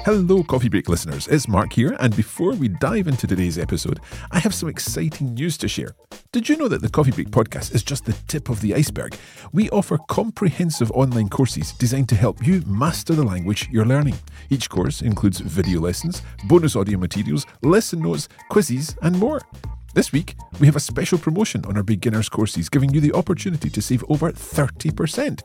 Hello, Coffee Break listeners. It's Mark here, and before we dive into today's episode, I have some exciting news to share. Did you know that the Coffee Break podcast is just the tip of the iceberg? We offer comprehensive online courses designed to help you master the language you're learning. Each course includes video lessons, bonus audio materials, lesson notes, quizzes, and more. This week, we have a special promotion on our beginners courses, giving you the opportunity to save over 30%.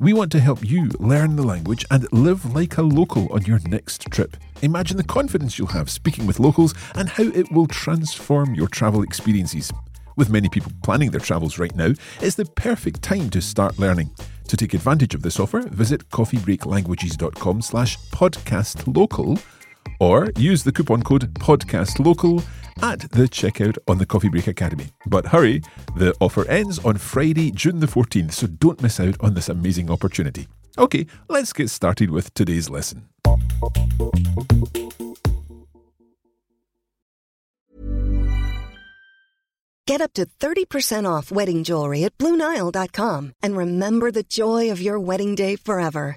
We want to help you learn the language and live like a local on your next trip. Imagine the confidence you'll have speaking with locals and how it will transform your travel experiences. With many people planning their travels right now, it's the perfect time to start learning. To take advantage of this offer, visit coffeebreaklanguages.com/podcastlocal or use the coupon code podcastlocal at the checkout on the Coffee Break Academy. But hurry, the offer ends on Friday, June the 14th, so don't miss out on this amazing opportunity. Okay, let's get started with today's lesson. Get up to 30% off wedding jewelry at BlueNile.com and remember the joy of your wedding day forever.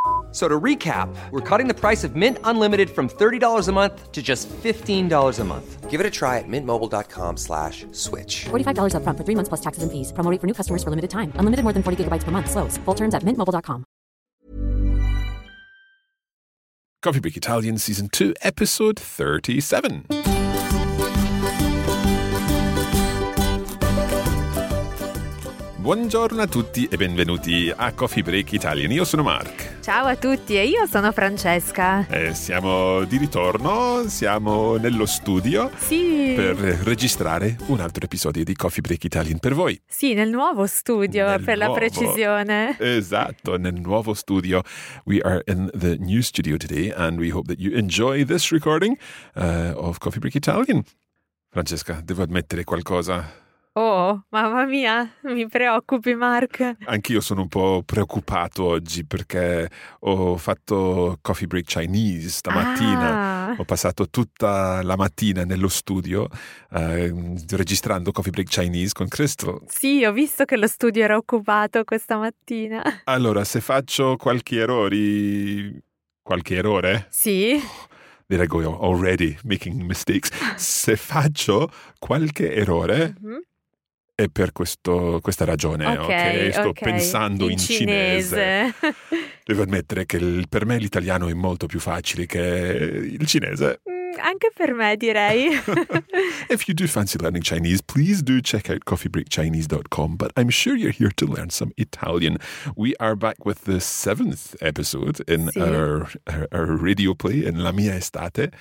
So to recap, we're cutting the price of Mint Unlimited from $30 a month to just $15 a month. Give it a try at mintmobile.com/switch. $45 up front for 3 months plus taxes and fees. Promo rate for new customers for limited time. Unlimited more than 40 gigabytes per month. Slows full terms at mintmobile.com. Coffee Break Italian Season 2, Episode 37. Buongiorno a tutti e benvenuti a Coffee Break Italian. Io sono Mark. Ciao a tutti e io sono Francesca. Siamo di ritorno, siamo nello studio per registrare un altro episodio di Coffee Break Italian per voi. Sì, nel nuovo studio, la precisione. Esatto, nel nuovo studio. We are in the new studio today and we hope that you enjoy this recording of Coffee Break Italian. Francesca, devo ammettere qualcosa. Oh, mamma mia, mi preoccupi Mark. Anch'io sono un po' preoccupato oggi perché ho fatto Coffee Break Chinese stamattina. Ho passato tutta la mattina nello studio registrando Coffee Break Chinese con Crystal. Sì, ho visto che lo studio era occupato questa mattina. Allora, se faccio qualche errore? Sì. There I go, already making mistakes. Se faccio qualche errore... Mm-hmm. È per questa ragione, okay? Sto pensando in cinese. Devo ammettere che per me l'italiano è molto più facile che il cinese. Anche per me, direi. If you do fancy learning Chinese, please do check out coffeebreakchinese.com, but I'm sure you're here to learn some Italian. We are back with the 7th episode in our radio play in La Mia Estate,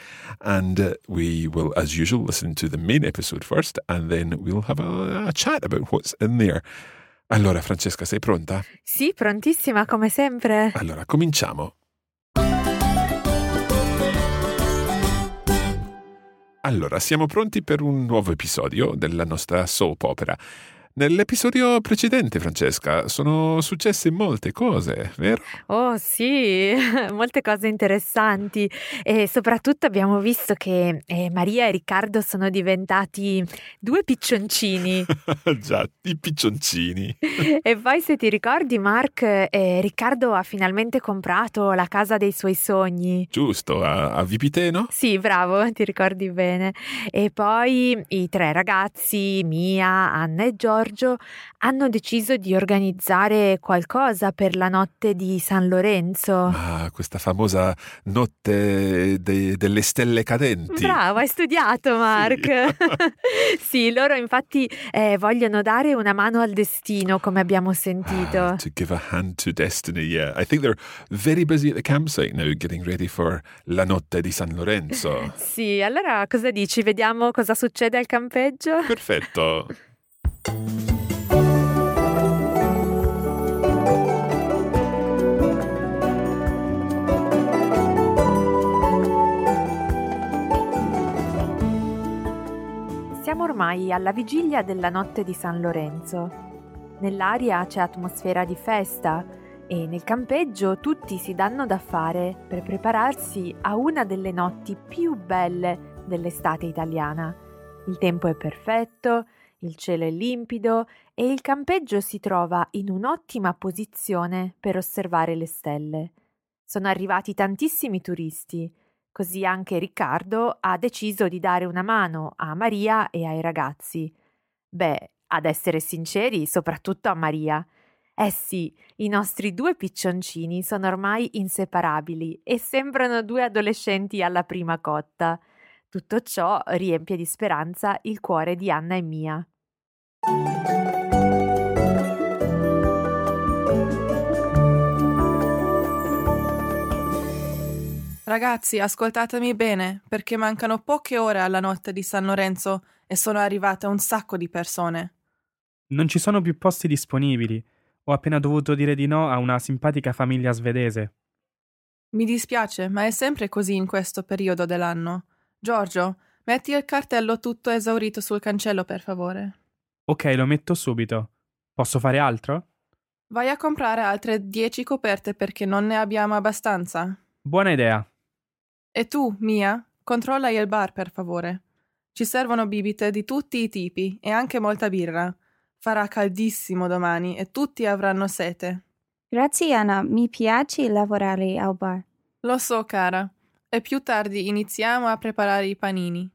and we will, as usual, listen to the main episode first, and then we'll have a chat about what's in there. Allora, Francesca, sei pronta? Sì, prontissima, come sempre. Allora, cominciamo. Allora, siamo pronti per un nuovo episodio della nostra soap opera. Nell'episodio precedente, Francesca, sono successe molte cose, vero? Oh sì, molte cose interessanti e soprattutto abbiamo visto che Maria e Riccardo sono diventati due piccioncini. Già, i piccioncini. E poi se ti ricordi, Mark, Riccardo ha finalmente comprato la casa dei suoi sogni. Giusto, a Vipiteno? Sì, bravo, ti ricordi bene. E poi i tre ragazzi, Mia, Anna e Giorgio, Giorgio hanno deciso di organizzare qualcosa per la notte di San Lorenzo. Ah, questa famosa notte delle stelle cadenti. Bravo, hai studiato, Mark. Sì, sì, loro infatti vogliono dare una mano al destino, come abbiamo sentito. Ah, to give a hand to destiny, yeah. I think they're very busy at the campsite now, getting ready for la notte di San Lorenzo. Sì, allora cosa dici? Vediamo cosa succede al campeggio? Perfetto. Siamo ormai alla vigilia della notte di San Lorenzo. Nell'aria c'è atmosfera di festa e nel campeggio tutti si danno da fare per prepararsi a una delle notti più belle dell'estate italiana. Il tempo è perfetto, il cielo è limpido e il campeggio si trova in un'ottima posizione per osservare le stelle. Sono arrivati tantissimi turisti, così anche Riccardo ha deciso di dare una mano a Maria e ai ragazzi. Beh, ad essere sinceri, soprattutto a Maria. Eh sì, i nostri due piccioncini sono ormai inseparabili e sembrano due adolescenti alla prima cotta. Tutto ciò riempie di speranza il cuore di Anna e Mia. Ragazzi, ascoltatemi bene, perché mancano poche ore alla notte di San Lorenzo e sono arrivate un sacco di persone. Non ci sono più posti disponibili. Ho appena dovuto dire di no a una simpatica famiglia svedese. Mi dispiace, ma è sempre così in questo periodo dell'anno. Giorgio, metti il cartello tutto esaurito sul cancello, per favore. Ok, lo metto subito. Posso fare altro? Vai a comprare altre 10 coperte perché non ne abbiamo abbastanza. Buona idea. E tu, Mia, controlla il bar, per favore. Ci servono bibite di tutti i tipi e anche molta birra. Farà caldissimo domani e tutti avranno sete. Grazie, Anna. Mi piace lavorare al bar. Lo so, cara. E più tardi iniziamo a preparare i panini.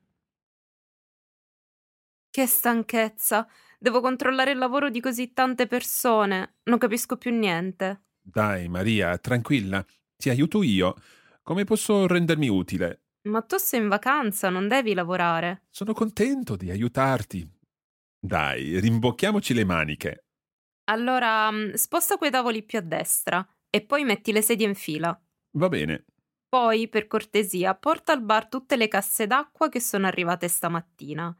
Che stanchezza! Devo controllare il lavoro di così tante persone. Non capisco più niente. Dai, Maria, tranquilla. Ti aiuto io. Come posso rendermi utile? Ma tu sei in vacanza, non devi lavorare. Sono contento di aiutarti. Dai, rimbocchiamoci le maniche. Allora, sposta quei tavoli più a destra e poi metti le sedie in fila. Va bene. Poi, per cortesia, porta al bar tutte le casse d'acqua che sono arrivate stamattina.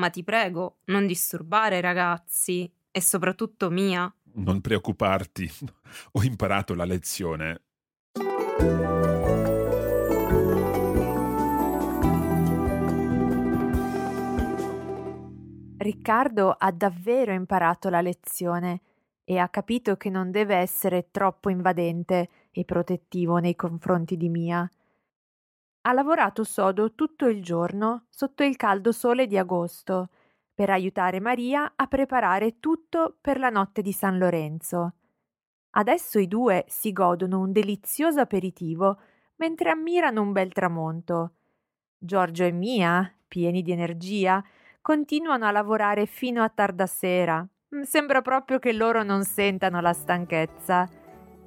Ma ti prego, non disturbare i ragazzi e soprattutto Mia. Non preoccuparti, ho imparato la lezione. Riccardo ha davvero imparato la lezione e ha capito che non deve essere troppo invadente e protettivo nei confronti di Mia. Ha lavorato sodo tutto il giorno sotto il caldo sole di agosto per aiutare Maria a preparare tutto per la notte di San Lorenzo. Adesso i due si godono un delizioso aperitivo mentre ammirano un bel tramonto. Giorgio e Mia, pieni di energia, continuano a lavorare fino a tarda sera. Sembra proprio che loro non sentano la stanchezza.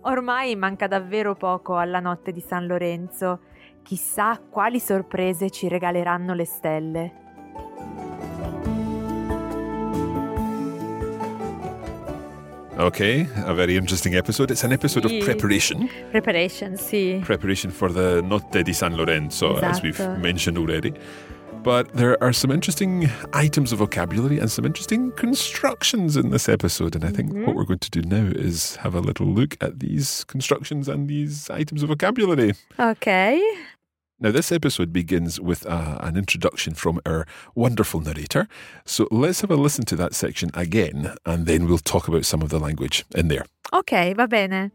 Ormai manca davvero poco alla notte di San Lorenzo. Chissà quali sorprese ci regaleranno le stelle. Okay, a very interesting episode. It's an episode of preparation. Preparation, sì. Preparation for the Notte di San Lorenzo, esatto. As we've mentioned already. But there are some interesting items of vocabulary and some interesting constructions in this episode. And I think what we're going to do now is have a little look at these constructions and these items of vocabulary. Okay. Now, this episode begins with an introduction from our wonderful narrator. So let's have a listen to that section again, and then we'll talk about some of the language in there. Okay, va bene.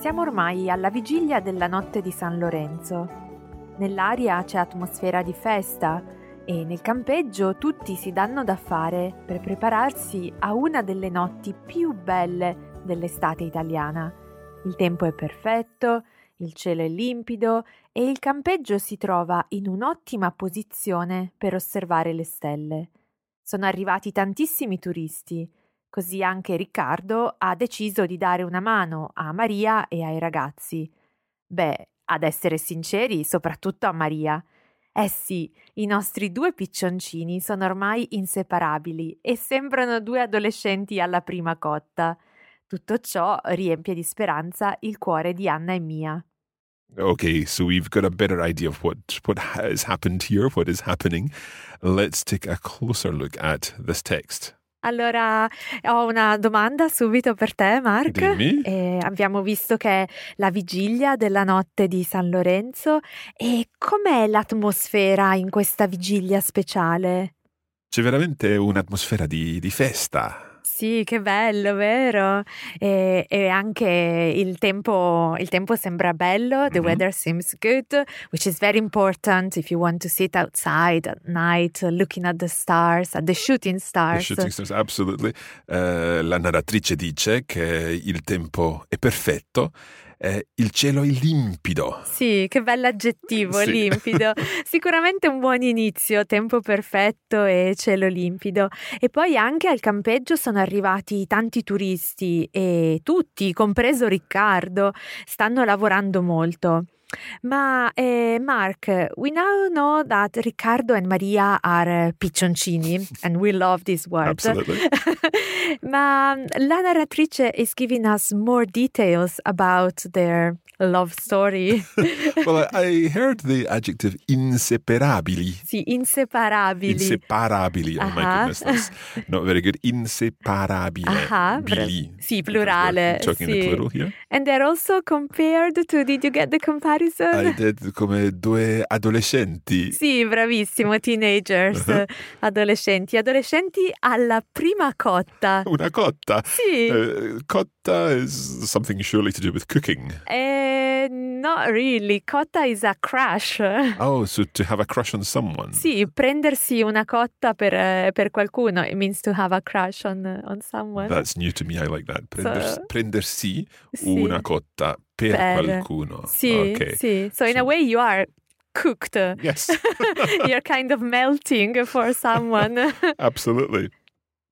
Siamo ormai alla vigilia della notte di San Lorenzo. Nell'aria c'è atmosfera di festa e nel campeggio tutti si danno da fare per prepararsi a una delle notti più belle dell'estate italiana. Il tempo è perfetto, il cielo è limpido e il campeggio si trova in un'ottima posizione per osservare le stelle. Sono arrivati tantissimi turisti, così anche Riccardo ha deciso di dare una mano a Maria e ai ragazzi. Beh, ad essere sinceri, soprattutto a Maria. Eh sì, i nostri due piccioncini sono ormai inseparabili e sembrano due adolescenti alla prima cotta. Tutto ciò riempie di speranza il cuore di Anna e Mia. Okay, so we've got a better idea of what has happened here, what is happening. Let's take a closer look at this text. Allora, ho una domanda subito per te, Mark. Dimmi. Abbiamo visto che è la vigilia della notte di San Lorenzo. E com'è l'atmosfera in questa vigilia speciale? C'è veramente un'atmosfera di festa. Sì, che bello, vero? E anche il tempo sembra bello, the weather seems good, which is very important if you want to sit outside at night, looking at the stars, at the shooting stars. The shooting stars, absolutely. La narratrice dice che il tempo è perfetto. Il cielo è limpido. Sì, che bell'aggettivo, sì. Limpido. Sicuramente un buon inizio, tempo perfetto e cielo limpido. E poi anche al campeggio sono arrivati tanti turisti e tutti, compreso Riccardo, stanno lavorando molto. Ma Mark, we now know that Riccardo and Maria are piccioncini, and we love this word. Absolutely. Ma la narratrice is giving us more details about their love story. Well, I heard the adjective inseparabili. Sì, inseparabili. Inseparabili, oh my goodness, that's not very good. Inseparabile. Bili. Sì, plurale. Talking in the plural here. And they're also compared to, did you get the comparison? I did, come due adolescenti. Sì, bravissimo, teenagers, adolescenti alla prima cotta. Una cotta? Sì. Cotta is something surely to do with cooking. Not really, cotta is a crush. Oh, so to have a crush on someone. Sì, prendersi una cotta per qualcuno, it means to have a crush on someone. That's new to me, I like that. Prendersi sì. Una cotta per qualcuno. Sì, okay. Sì. So in a way you are cooked. Yes. You're kind of melting for someone. Absolutely.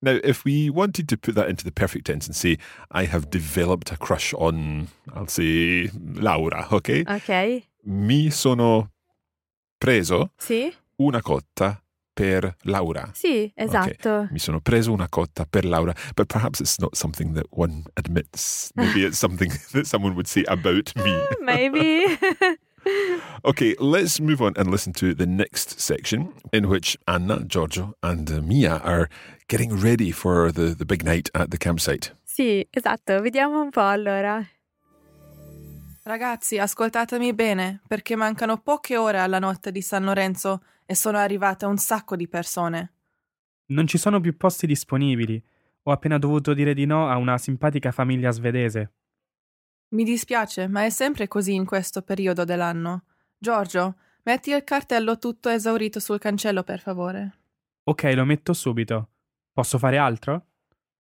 Now, if we wanted to put that into the perfect tense and say, I have developed a crush on, I'll say, Laura, okay? Okay. Mi sono preso una cotta per Laura. Sì, esatto. Okay. Mi sono preso una cotta per Laura. But perhaps it's not something that one admits. Maybe it's something that someone would say about me. Maybe. Okay, let's move on and listen to the next section in which Anna, Giorgio and Mia are getting ready for the big night at the campsite. Sì, esatto. Vediamo un po' allora. Ragazzi, ascoltatemi bene, perché mancano poche ore alla notte di San Lorenzo e sono arrivate un sacco di persone. Non ci sono più posti disponibili. Ho appena dovuto dire di no a una simpatica famiglia svedese. Mi dispiace, ma è sempre così in questo periodo dell'anno. Giorgio, metti il cartello tutto esaurito sul cancello, per favore. Ok, lo metto subito. Posso fare altro?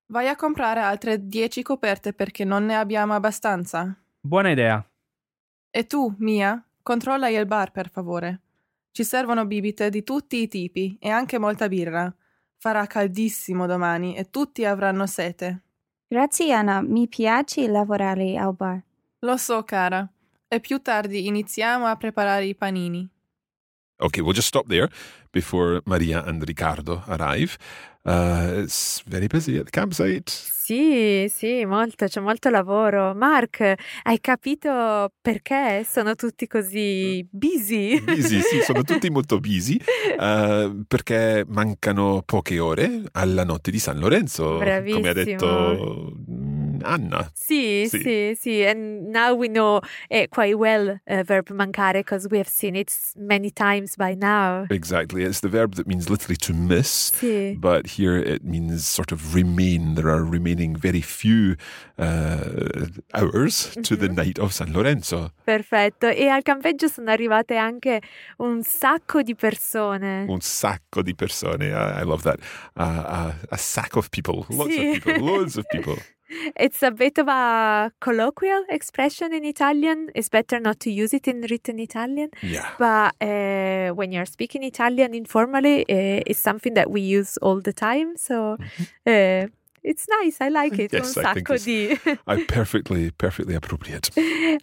Vai a comprare altre 10 coperte perché non ne abbiamo abbastanza. Buona idea. E tu, Mia, controlla il bar, per favore. Ci servono bibite di tutti i tipi e anche molta birra. Farà caldissimo domani e tutti avranno sete. Grazie Anna, mi piace lavorare al bar. Lo so, cara. E più tardi iniziamo a preparare I panini. Okay, we'll just stop there before Maria and Riccardo arrive. It's very busy at the campsite. Sì, molto, c'è molto lavoro. Mark, hai capito perché sono tutti così busy? Busy, sì, sono tutti molto busy perché mancano poche ore alla notte di San Lorenzo. Bravissimo. Come ha detto Anna. Sì. And now we know quite well verb mancare because we have seen it many times by now. Exactly. It's the verb that means literally to miss. Sì. But here it means sort of remain. There are remaining very few hours to the night of San Lorenzo. Perfetto. E al campeggio sono arrivate anche un sacco di persone. Un sacco di persone. I love that. A sack of people. Lots of people. It's a bit of a colloquial expression in Italian. It's better not to use it in written Italian. Yeah. But when you're speaking Italian informally, it's something that we use all the time. So it's nice. I like it. Yes, I think it's perfectly appropriate.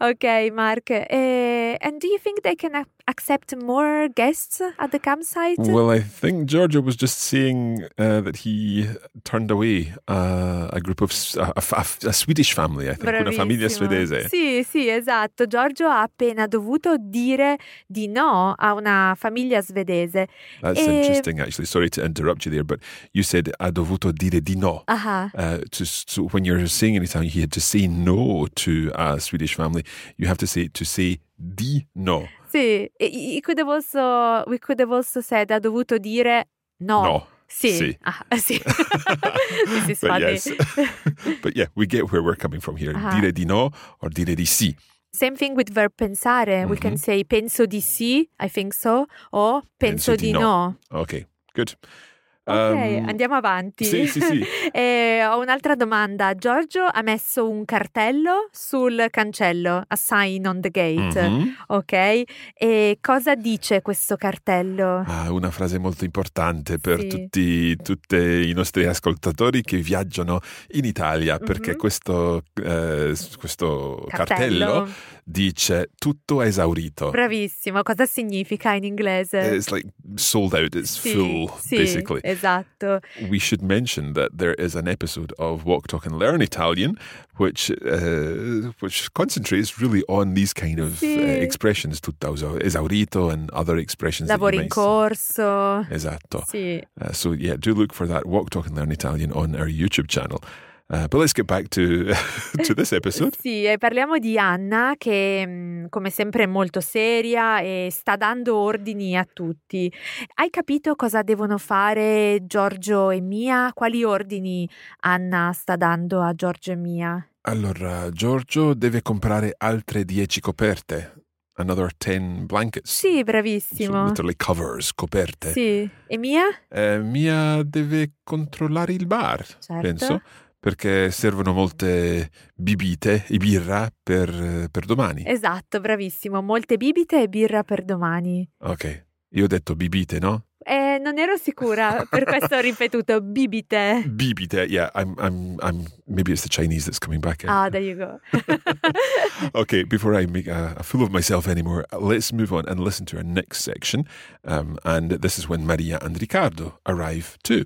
Okay, Mark. And do you think they can accept more guests at the campsite? Well, I think Giorgio was just saying that he turned away a group of a Swedish family, I think. Bravissimo. Una famiglia svedese. Sì, sì, esatto. Giorgio ha appena dovuto dire di no a una famiglia svedese. That's interesting, actually. Sorry to interrupt you there, but you said ha dovuto dire di no. Uh-huh. So when you're saying in Italian, you had to say no to a Swedish family. You have to say di no. Sì, we could have also said ha dovuto dire no. No. Sì. Sì. Ah, sì. This is funny. Yes. But yeah, we get where we're coming from here. Uh-huh. Dire di no or dire di sì. Same thing with verb pensare. Mm-hmm. We can say penso di sì, I think so, or penso di no. Okay, good. Ok, andiamo avanti. Sì, sì, sì. Ho un'altra domanda. Giorgio ha messo un cartello sul cancello, a sign on the gate. Mm-hmm. Ok, e cosa dice questo cartello? Ah, una frase molto importante per tutti i nostri ascoltatori che viaggiano in Italia, perché questo cartello dice tutto è esaurito. Bravissimo, cosa significa in inglese? It's like sold out, it's full, basically. Esatto. We should mention that there is an episode of Walk, Talk and Learn Italian which concentrates really on these kind of expressions, tutto esaurito and other expressions. Lavoro in corso. Esatto. Sì. So yeah, do look for that Walk, Talk and Learn Italian on our YouTube channel. But let's get back to this episode. Sì, parliamo di Anna che come sempre è molto seria e sta dando ordini a tutti. Hai capito cosa devono fare Giorgio e Mia? Quali ordini Anna sta dando a Giorgio e Mia? Allora, Giorgio deve comprare altre 10 coperte. Another 10 blankets. Sì, bravissimo. So literally covers, coperte. Sì. E Mia? Mia deve controllare il bar, certo. Penso. Perché servono molte bibite e birra per domani. Esatto, bravissimo. Molte bibite e birra per domani. Ok, io ho detto bibite, no? Non ero sicura, per questo ho ripetuto bibite. Bibite, yeah. I'm. Maybe it's the Chinese that's coming back. Ah, there you go. Okay, before I make a fool of myself anymore, let's move on and listen to our next section. And this is when Maria and Riccardo arrive too.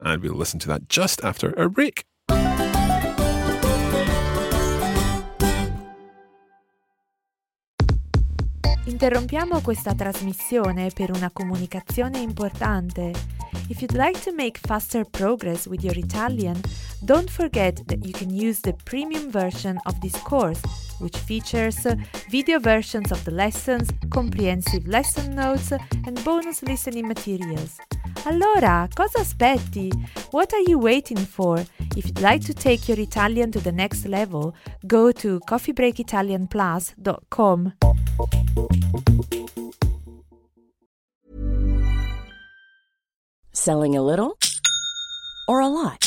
And we'll listen to that just after our break. Interrompiamo questa trasmissione per una comunicazione importante. If you'd like to make faster progress with your Italian, don't forget that you can use the premium version of this course, which features video versions of the lessons, comprehensive lesson notes, and bonus listening materials. Allora, cosa aspetti? What are you waiting for? If you'd like to take your Italian to the next level, go to coffeebreakitalianplus.com. Selling a little or a lot?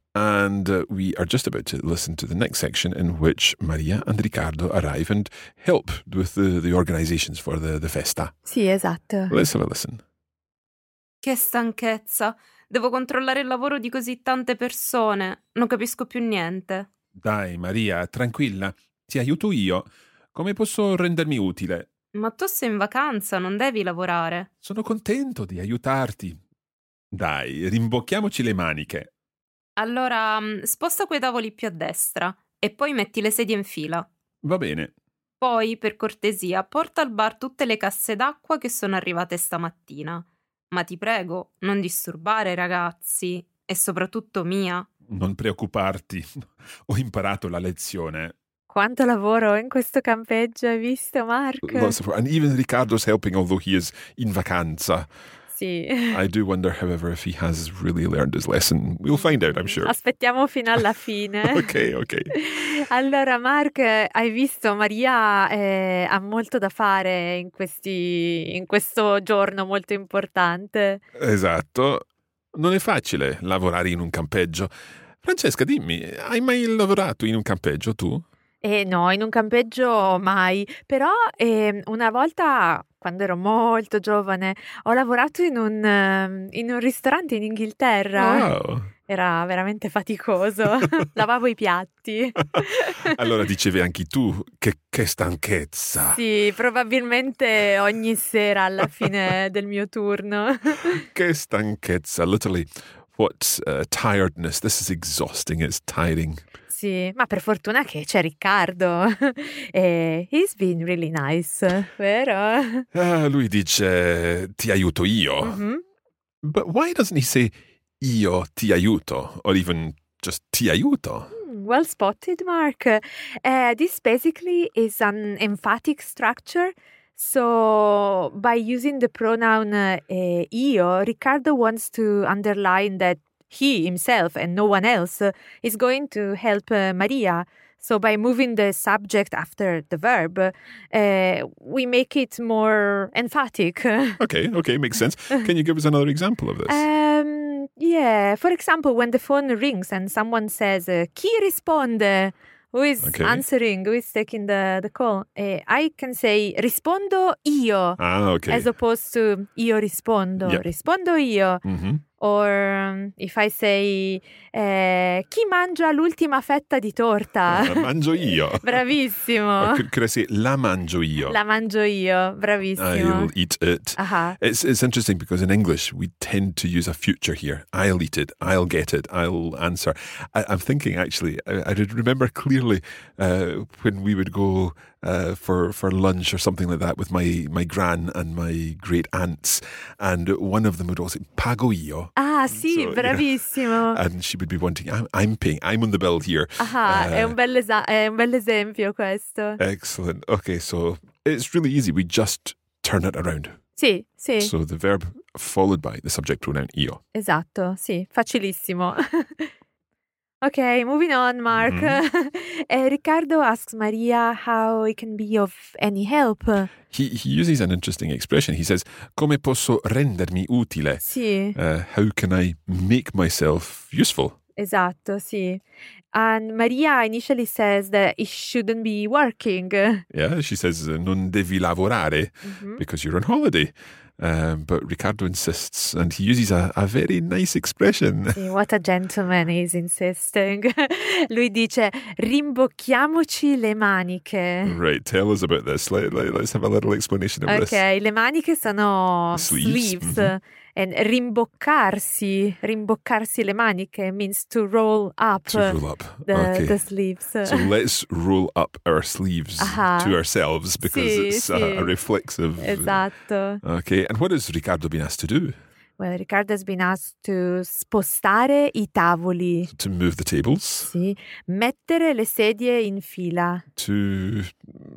and we are just about to listen to the next section in which Maria and Riccardo arrive and help with the organisations for the festa. Sì, esatto. Let's have a listen. Che stanchezza. Devo controllare il lavoro di così tante persone. Non capisco più niente. Dai, Maria, tranquilla. Ti aiuto io. Come posso rendermi utile? Ma tu sei in vacanza, non devi lavorare. Sono contento di aiutarti. Dai, rimbocchiamoci le maniche. Allora, sposta quei tavoli più a destra e poi metti le sedie in fila. Va bene. Poi, per cortesia, porta al bar tutte le casse d'acqua che sono arrivate stamattina. Ma ti prego, non disturbare i ragazzi e soprattutto Mia. Non preoccuparti, ho imparato la lezione. Quanto lavoro in questo campeggio, hai visto, Mark? Lots of work. And even Riccardo's helping, although he is in vacanza. Sì. I do wonder, however, if he has really learned his lesson. We'll find out, I'm sure. Aspettiamo fino alla fine. Ok. Allora, Mark, hai visto, Maria ha molto da fare in questo giorno molto importante. Esatto. Non è facile lavorare in un campeggio. Francesca, dimmi, hai mai lavorato in un campeggio tu? No, in un campeggio mai, però una volta, quando ero molto giovane, ho lavorato in un ristorante in Inghilterra. Wow. Era veramente faticoso, lavavo i piatti. Allora dicevi anche tu che stanchezza. Sì, probabilmente ogni sera alla fine del mio turno. Che stanchezza, literally. What tiredness, this is exhausting, it's tiring. Sì, ma per fortuna che c'è Riccardo. He's been really nice, vero? Lui dice, ti aiuto io. Mm-hmm. But why doesn't he say, io ti aiuto, or even just ti aiuto? Well spotted, Mark. This basically is an emphatic structure. So, by using the pronoun io, Riccardo wants to underline that he himself and no one else is going to help Maria. So, by moving the subject after the verb, we make it more emphatic. Okay, makes sense. Can you give us another example of this? Yeah, for example, when the phone rings and someone says, chi risponde? Who is answering? Who is taking the call? I can say rispondo io, as opposed to io rispondo. Yep. Rispondo io. Mm-hmm. Or if I say chi mangia l'ultima fetta di torta? La mangio io. Bravissimo. Could I say la mangio io? La mangio io. Bravissimo. I'll eat it. Uh-huh. It's interesting because in English we tend to use a future here. I'll eat it. I'll get it. I'll answer. I'm thinking actually. I remember clearly when we would go for lunch or something like that with my gran and my great aunts, and one of them would always say pago io. Ah, sì, so, bravissimo. You know, and she would be wanting, I'm paying, I'm on the bill here. Ah, è un bel esempio questo. Excellent. Okay, so it's really easy. We just turn it around. Sì, sì. So the verb followed by the subject pronoun io. Esatto, sì, facilissimo. Okay, moving on, Mark. Mm-hmm. Riccardo asks Maria how he can be of any help. He uses an interesting expression. He says, come posso rendermi utile? Sì. How can I make myself useful? Esatto, sì. And Maria initially says that he shouldn't be working. Yeah, she says, non devi lavorare, mm-hmm. because you're on holiday. But Riccardo insists, and he uses a very nice expression. What a gentleman, he's insisting. Lui dice, rimbocchiamoci le maniche. Right, tell us about this. Let's have a little explanation of this. Okay, le maniche sono sleeves. Mm-hmm. And rimboccarsi le maniche means to roll up, the sleeves. So let's roll up our sleeves to ourselves because it's a reflexive. Esatto. Okay, and what has Riccardo been asked to do? Well, Riccardo has been asked to spostare I tavoli. To move the tables. Sì. Mettere le sedie in fila. To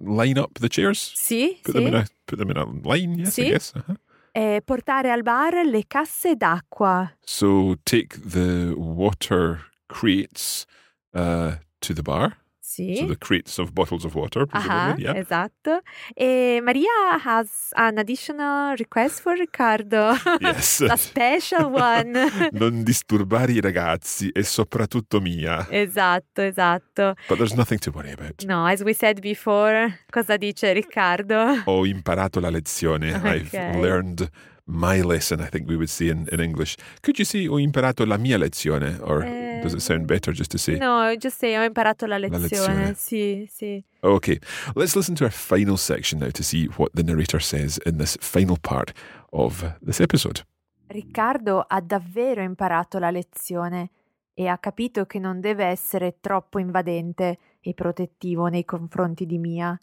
line up the chairs. Sì, put them in a line, yes, I guess. Uh-huh. Portare al bar le casse d'acqua. So take the water crates to the bar. Sì. So the crates of bottles of water, presumably. Yeah. Esatto. E Maria has an additional request for Riccardo. Yes. A special one. Non disturbare I ragazzi e soprattutto Mia. Esatto, esatto. But there's nothing to worry about. No, as we said before, cosa dice Riccardo? Ho imparato la lezione. Okay. I've learned my lesson, I think we would say in English. Could you say ho imparato la mia lezione? Or does it sound better just to say? No, just say ho imparato la lezione. La lezione. Sì, sì. Okay, let's listen to our final section now to see what the narrator says in this final part of this episode. Riccardo ha davvero imparato la lezione e ha capito che non deve essere troppo invadente e protettivo nei confronti di Mia.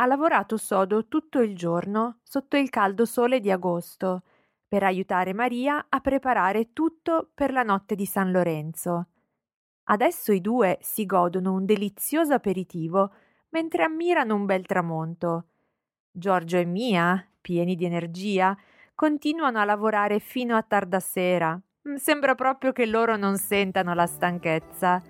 Ha lavorato sodo tutto il giorno sotto il caldo sole di agosto per aiutare Maria a preparare tutto per la notte di San Lorenzo. Adesso I due si godono un delizioso aperitivo mentre ammirano un bel tramonto. Giorgio e Mia, pieni di energia, continuano a lavorare fino a tarda sera. Sembra proprio che loro non sentano la stanchezza.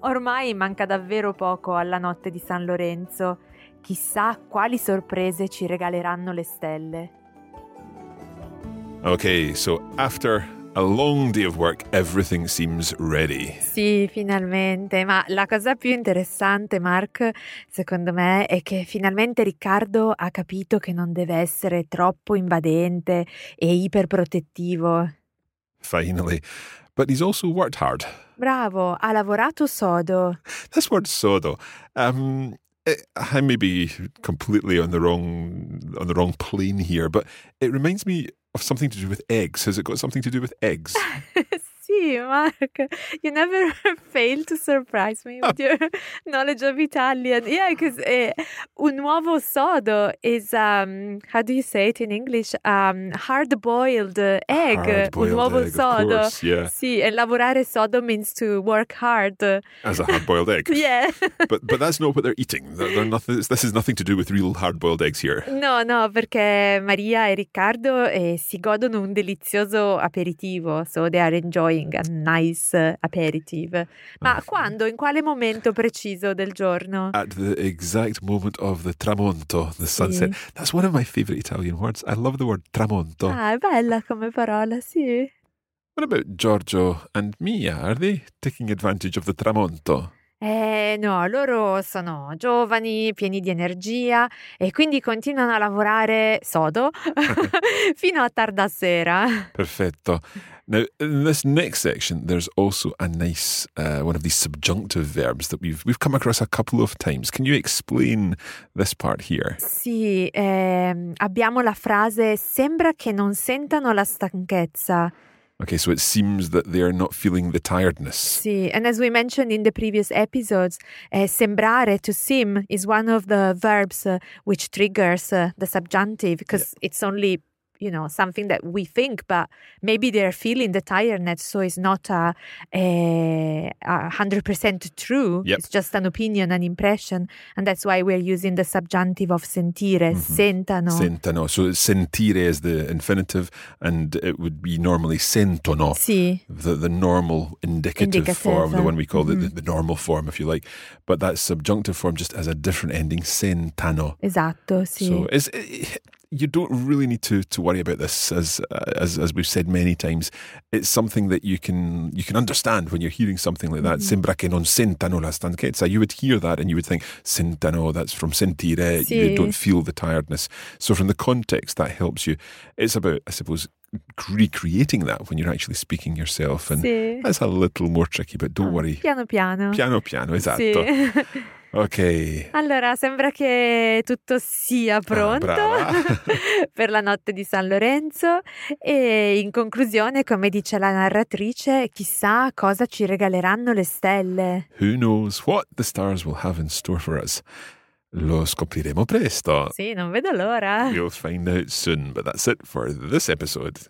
Ormai manca davvero poco alla notte di San Lorenzo. Chissà quali sorprese ci regaleranno le stelle. Okay, so after a long day of work, everything seems ready. Sì, finalmente. Ma la cosa più interessante, Mark, secondo me, è che finalmente Riccardo ha capito che non deve essere troppo invadente e iperprotettivo. Finally. But he's also worked hard. Bravo, ha lavorato sodo. This word sodo. I may be completely on the wrong plane here, but it reminds me of something to do with eggs. Has it got something to do with eggs? Sì, Mark, you never fail to surprise me with your knowledge of Italian. Yeah, because un uovo sodo is, how do you say it in English? Hard-boiled egg. Hard-boiled un uovo egg, sodo. Of course, yeah. Sì, and lavorare sodo means to work hard. As a hard-boiled egg. Yeah. But that's not what they're eating. They're nothing, this is nothing to do with real hard-boiled eggs here. No, perché Maria e Riccardo si godono un delizioso aperitivo, so they are enjoying a nice aperitif. Ma quando, in quale momento preciso del giorno? At the exact moment of the tramonto, the sunset. Sì. That's one of my favorite Italian words. I love the word tramonto. Ah, è bella come parola, sì. What about Giorgio and Mia? Are they taking advantage of the tramonto? No, loro sono giovani, pieni di energia e quindi continuano a lavorare sodo fino a tarda sera. Perfetto. Now, in this next section, there's also a nice one of these subjunctive verbs that we've come across a couple of times. Can you explain this part here? Sì, abbiamo la frase sembra che non sentano la stanchezza. Okay, so it seems that they are not feeling the tiredness. Sì, and as we mentioned in the previous episodes, sembrare, to seem, is one of the verbs which triggers the subjunctive because it's only, something that we think, but maybe they're feeling the tiredness, so it's not 100% true. Yep. It's just an opinion, an impression. And that's why we're using the subjunctive of sentire, sentano. Sentano. So sentire is the infinitive, and it would be normally sentono. Sì. The normal indicative form, the one we call the normal form, if you like. But that subjunctive form just has a different ending, sentano. Esatto, sì. So it's... You don't really need to worry about this, as we've said many times. It's something that you can understand when you're hearing something like that. Sembra che non sentano la stanchezza. You would hear that and you would think, sentano, that's from sentire. Sì. You don't feel the tiredness. So from the context, that helps you. It's about, I suppose, recreating that when you're actually speaking yourself. And sì. That's a little more tricky, but don't worry. Piano piano. Piano piano, esatto. Sì. Ok. Allora, sembra che tutto sia pronto per la notte di San Lorenzo e in conclusione, come dice la narratrice, chissà cosa ci regaleranno le stelle. Who knows what the stars will have in store for us? Lo scopriremo presto. Sì, non vedo l'ora. We'll find out soon, but that's it for this episode.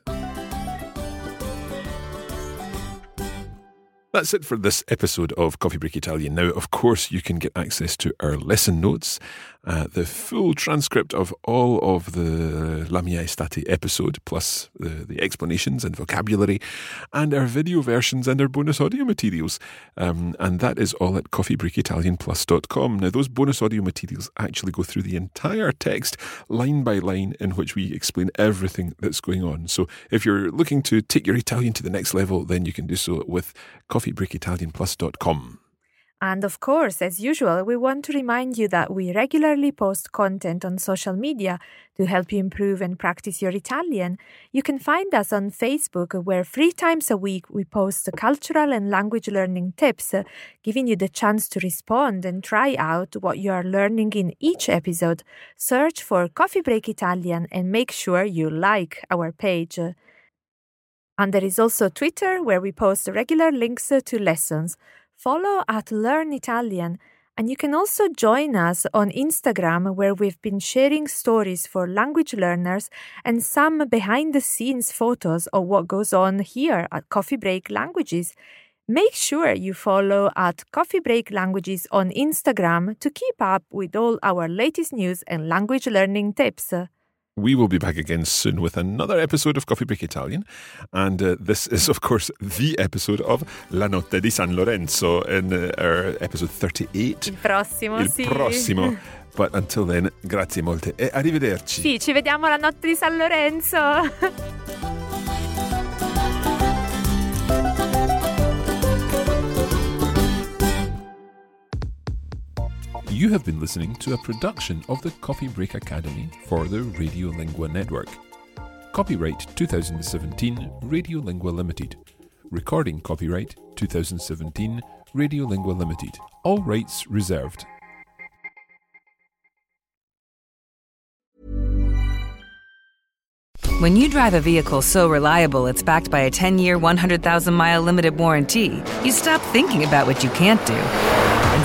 That's it for this episode of Coffee Break Italian. Now, of course, you can get access to our lesson notes The full transcript of all of the La Mia Estate episode, plus the explanations and vocabulary, and our video versions and our bonus audio materials. And that is all at coffeebreakitalianplus.com. Now, those bonus audio materials actually go through the entire text, line by line, in which we explain everything that's going on. So if you're looking to take your Italian to the next level, then you can do so with coffeebreakitalianplus.com. And of course, as usual, we want to remind you that we regularly post content on social media to help you improve and practice your Italian. You can find us on Facebook, where 3 times a week we post cultural and language learning tips, giving you the chance to respond and try out what you are learning in each episode. Search for Coffee Break Italian and make sure you like our page. And there is also Twitter, where we post regular links to lessons. Follow at Learn Italian, and you can also join us on Instagram, where we've been sharing stories for language learners and some behind-the-scenes photos of what goes on here at Coffee Break Languages. Make sure you follow at Coffee Break Languages on Instagram to keep up with all our latest news and language learning tips. We will be back again soon with another episode of Coffee Break Italian. And this is, of course, the episode of La Notte di San Lorenzo in our episode 38. Il prossimo, sì. But until then, grazie molte e arrivederci. Sì, ci vediamo alla Notte di San Lorenzo. You have been listening to a production of the Coffee Break Academy for the Radio Lingua Network. Copyright 2017 Radio Lingua Limited. Recording copyright 2017 Radio Lingua Limited. All rights reserved. When you drive a vehicle so reliable it's backed by a 10-year, 100,000-mile limited warranty, you stop thinking about what you can't do and